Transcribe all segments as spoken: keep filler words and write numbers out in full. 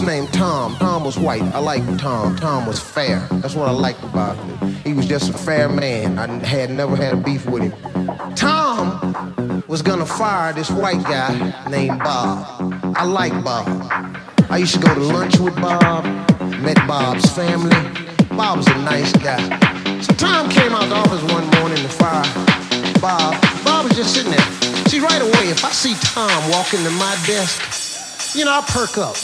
boss named Tom. Tom was white. I liked Tom. Tom was fair. That's what I liked about him. He was just a fair man. I had never had a beef with him. Tom was gonna fire this white guy named Bob. I liked Bob. I used to go to lunch with Bob. Met Bob's family. Bob was a nice guy. So Tom came out of the office one morning to fire Bob. Bob was just sitting there. See, right away, if I see Tom walking to my desk, you know, I perk up.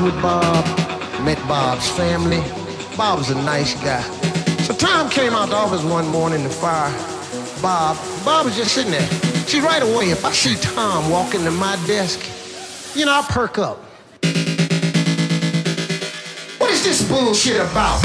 With Bob, met Bob's family. Bob was a nice guy. So Tom came out the office one morning to fire Bob. Bob was just sitting there. See, right away, if I see Tom walking to my desk, you know, I perk up. What is this bullshit about?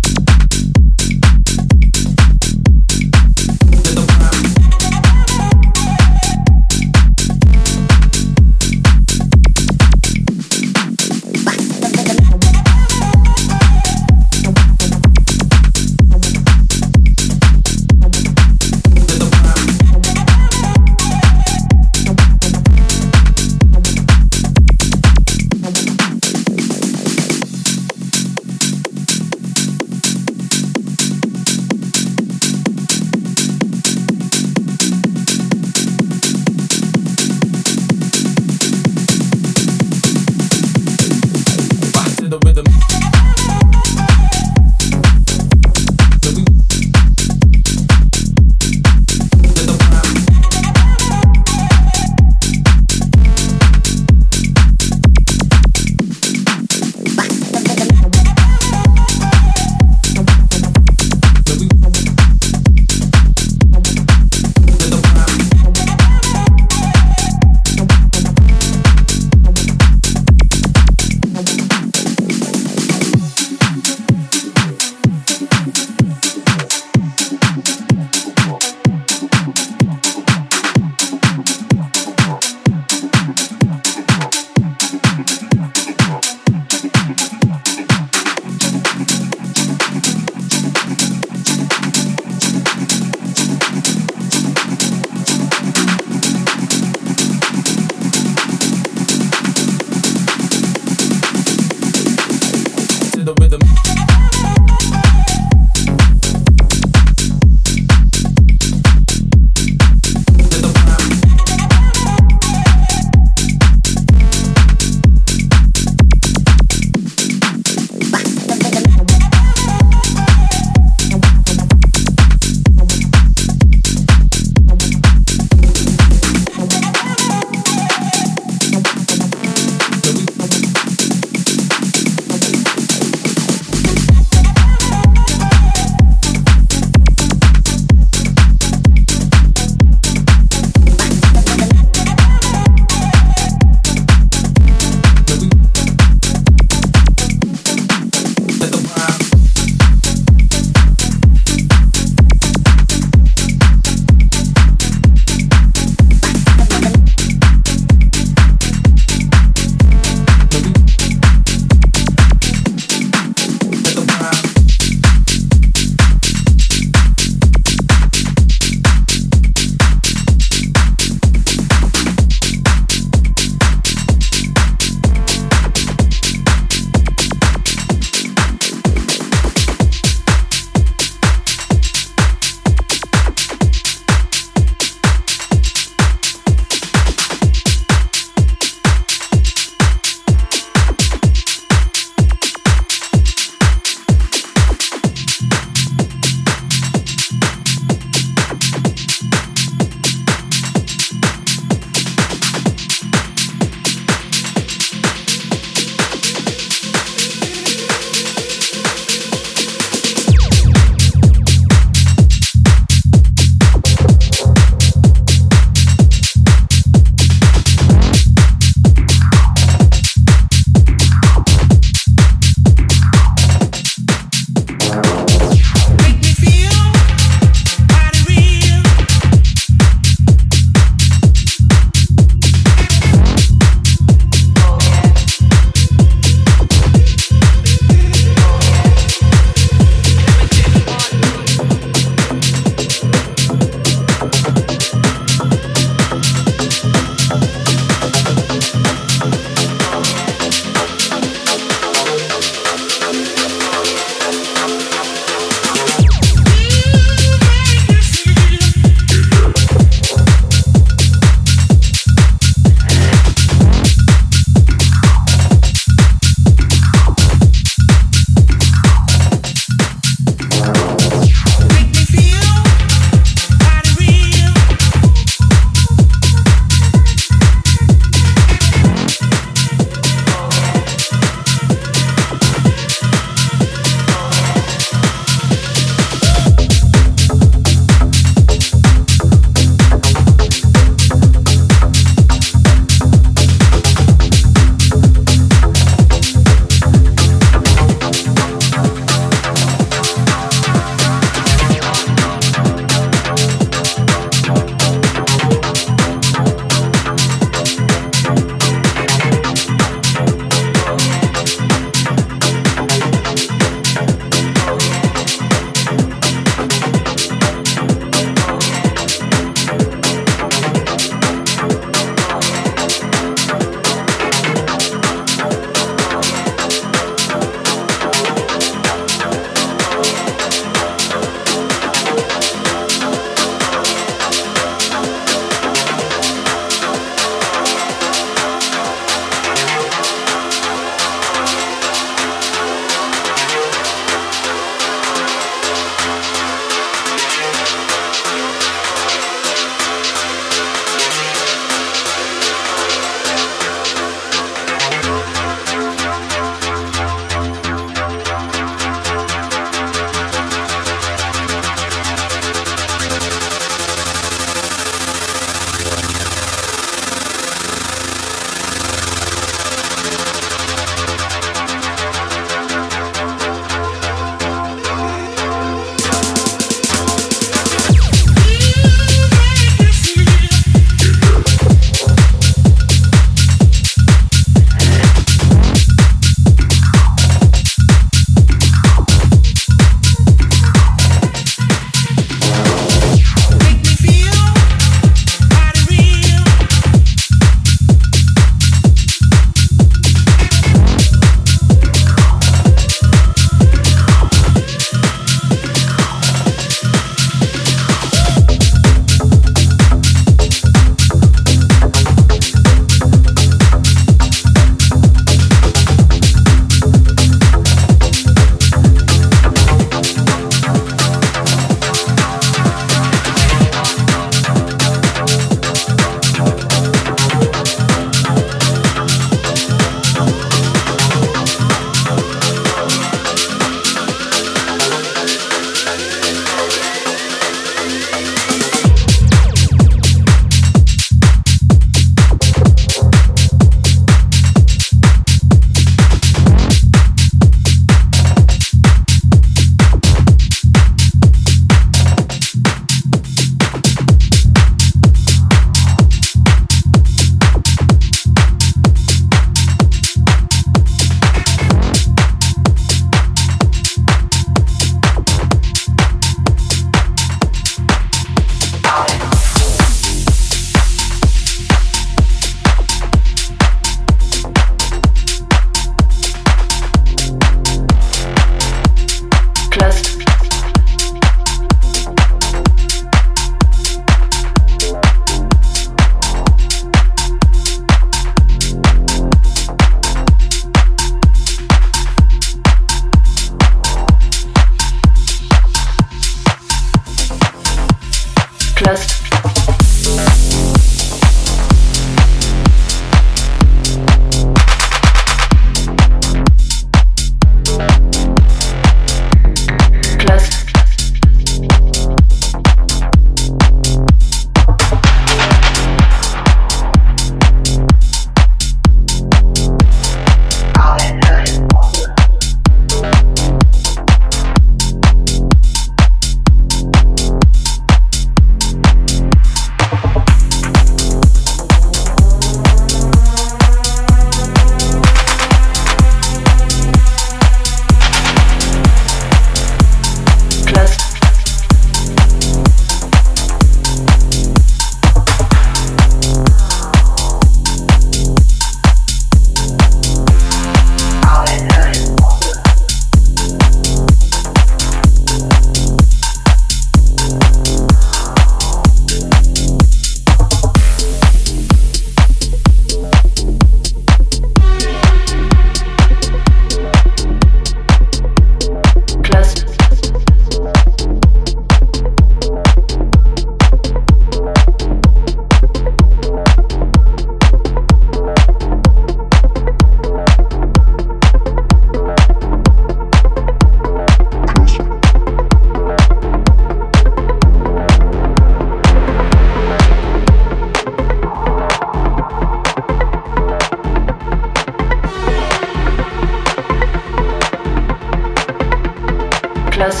Class.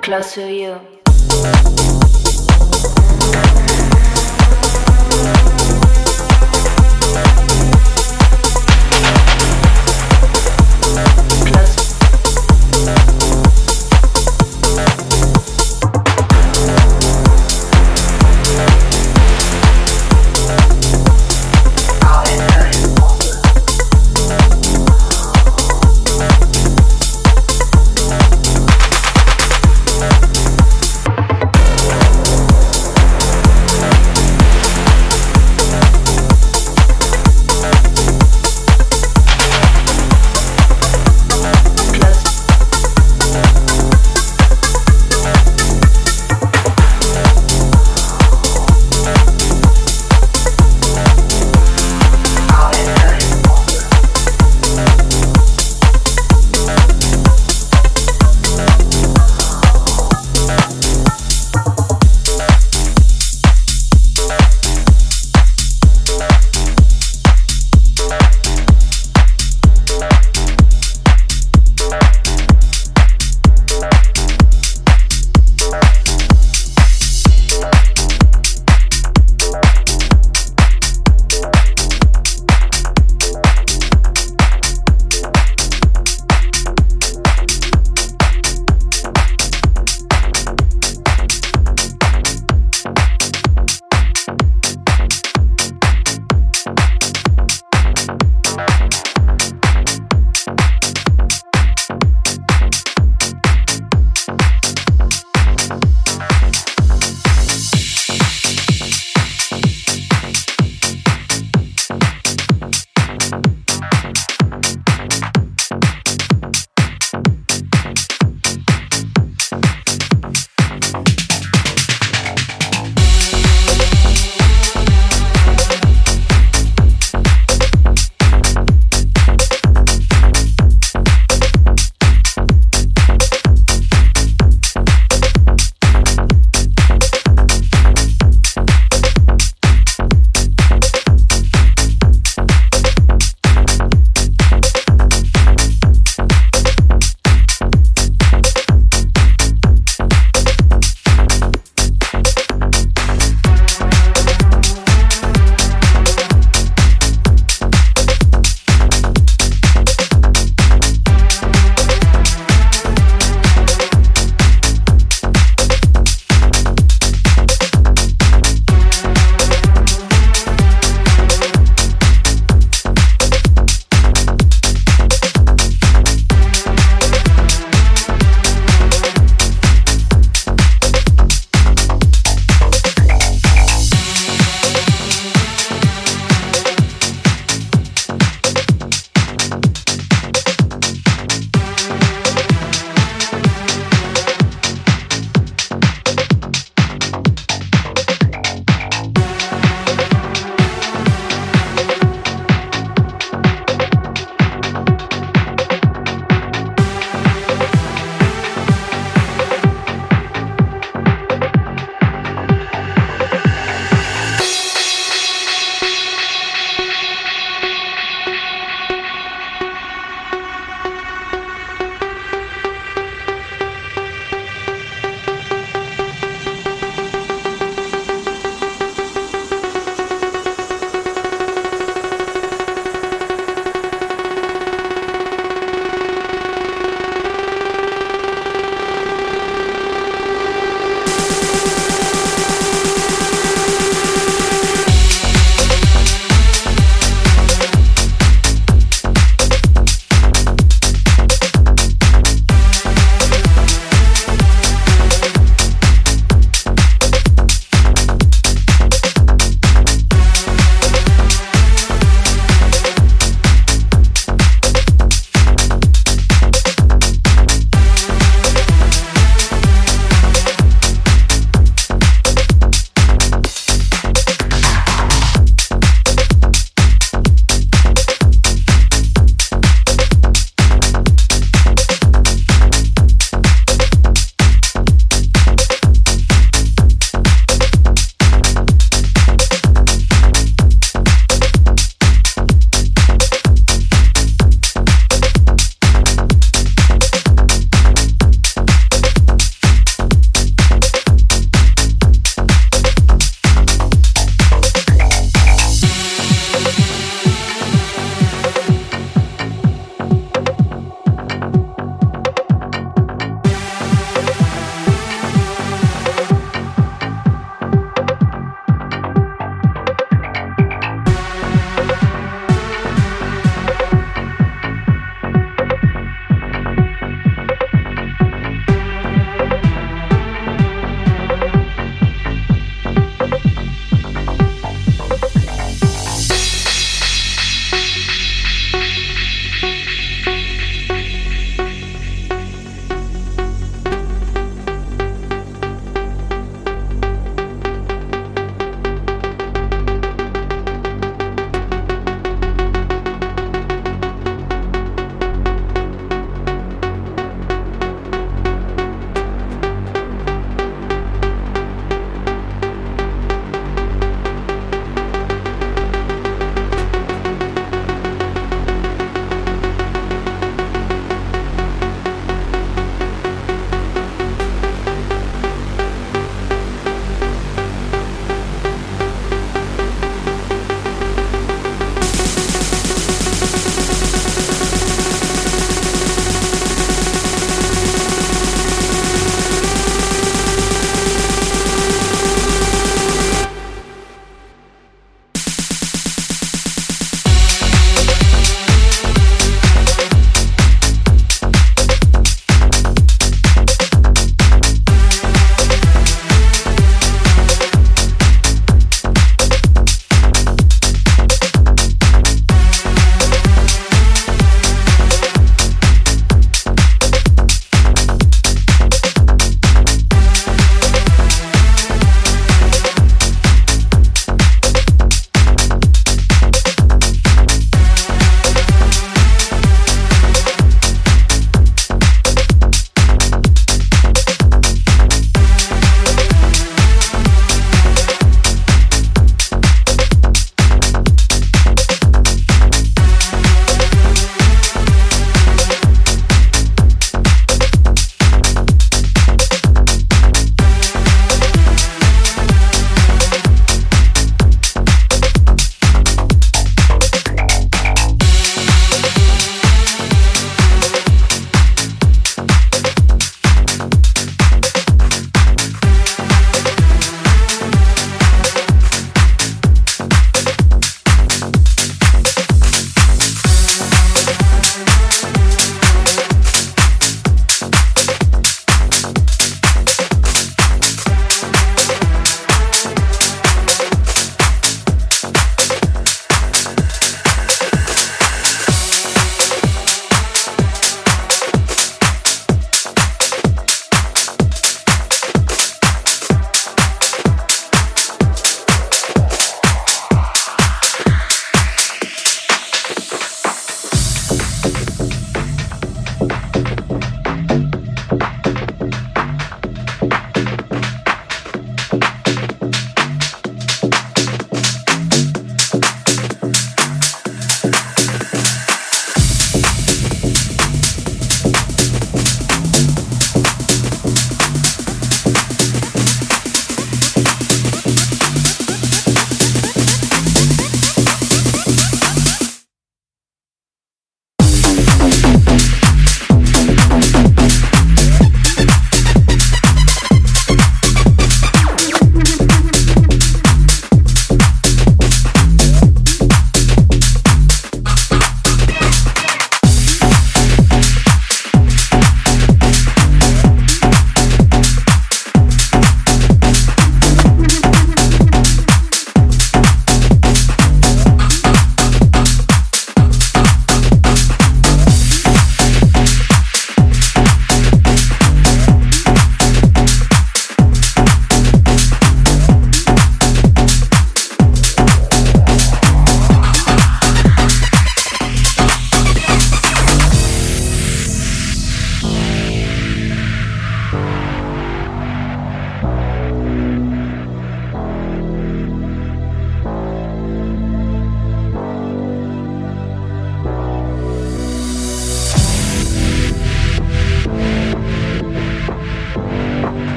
Close to you.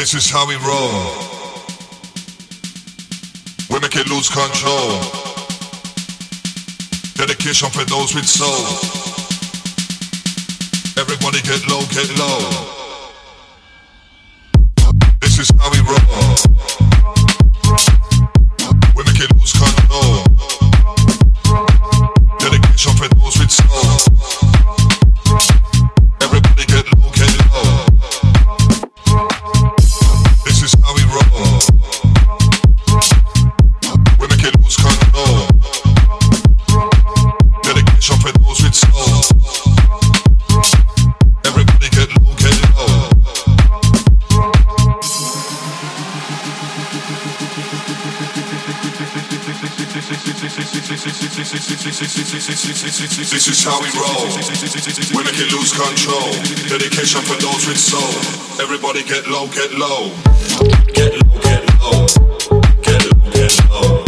This is how we roll. We make it lose control. Dedication for those with soul. Everybody get low, get low. This is how we roll. We make it lose control. Dedication for those with soul. Everybody get low, get low. This is how we roll. We make it lose control. Dedication for those with soul. Everybody get low, get low. Get low, get low. Get low, get low.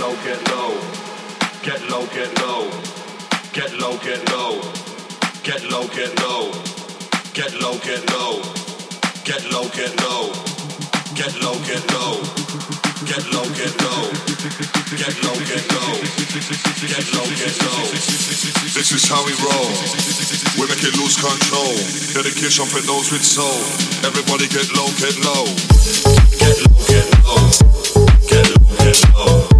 low, get low. Get low, get low. Get low, get low. Get low, get low. Get low, get low. Get low, get low. Get low, get low. Get low, get low. Get low, get low. Get low, get low. This is how we roll. We make it lose control. Dedication for those with soul. Everybody get low, get low. Get low, get low. Get low, get low.